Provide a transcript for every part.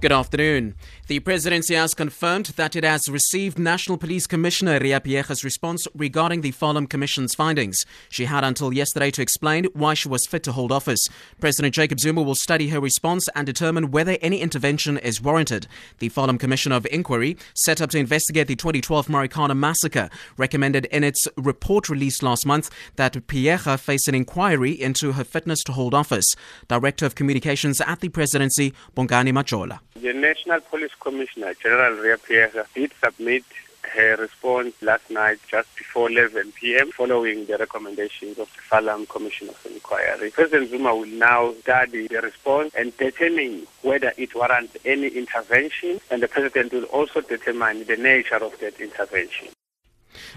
Good afternoon. The presidency has confirmed that it has received National Police Commissioner Riah Phiyega response regarding the Farlam Commission's findings. She had until yesterday to explain why she was fit to hold office. President Jacob Zuma will study her response and determine whether any intervention is warranted. The Farlam Commission of Inquiry, set up to investigate the 2012 Marikana massacre, recommended in its report released last month that Phiyega face an inquiry into her fitness to hold office. Director of Communications at the presidency, Bongani Majola. The National Police Commissioner, General Riah Phiyega, did submit her response last night just before 11 p.m. following the recommendations of the Farlam Commission of Inquiry. President Zuma will now study the response and determine whether it warrants any intervention, and the President will also determine the nature of that intervention.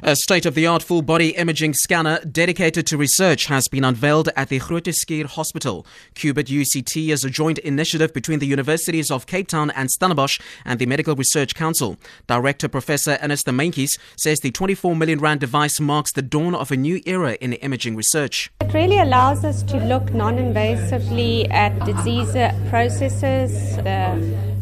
A state-of-the-art full-body imaging scanner dedicated to research has been unveiled at the Groote Schuur Hospital. Qubit UCT is a joint initiative between the Universities of Cape Town and Stellenbosch and the Medical Research Council. Director Professor Ernest Menkes says the 24 million rand device marks the dawn of a new era in imaging research. It really allows us to look non-invasively at disease processes,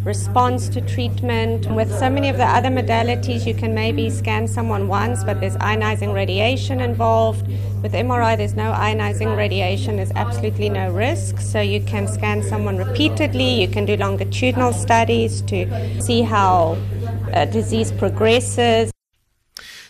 response to treatment. With so many of the other modalities, you can maybe scan someone once, but there's ionizing radiation involved. With MRI, there's no ionizing radiation, there's absolutely no risk. So you can scan someone repeatedly, you can do longitudinal studies to see how disease progresses.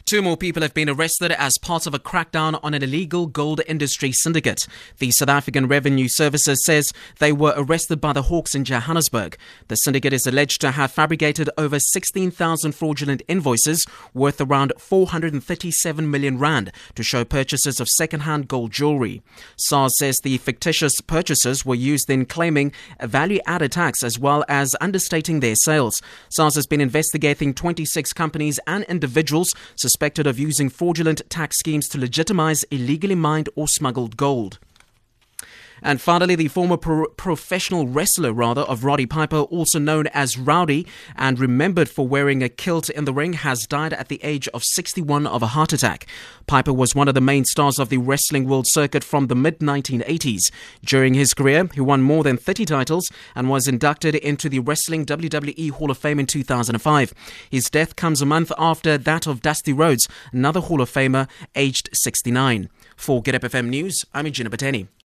Two more people have been arrested as part of a crackdown on an illegal gold industry syndicate. The South African Revenue Services says they were arrested by the Hawks in Johannesburg. The syndicate is alleged to have fabricated over 16,000 fraudulent invoices worth around 437 million rand to show purchases of second-hand gold jewelry. SARS says the fictitious purchases were used in claiming a value-added tax as well as understating their sales. SARS has been investigating 26 companies and individuals suspected of using fraudulent tax schemes to legitimize illegally mined or smuggled gold. And finally, the former professional wrestler, of Roddy Piper, also known as Rowdy, and remembered for wearing a kilt in the ring, has died at the age of 61 of a heart attack. Piper was one of the main stars of the wrestling world circuit from the mid-1980s. During his career, he won more than 30 titles and was inducted into the Wrestling WWE Hall of Fame in 2005. His death comes a month after that of Dusty Rhodes, another Hall of Famer, aged 69. For Get Up FM News, I'm Eugene Bateni.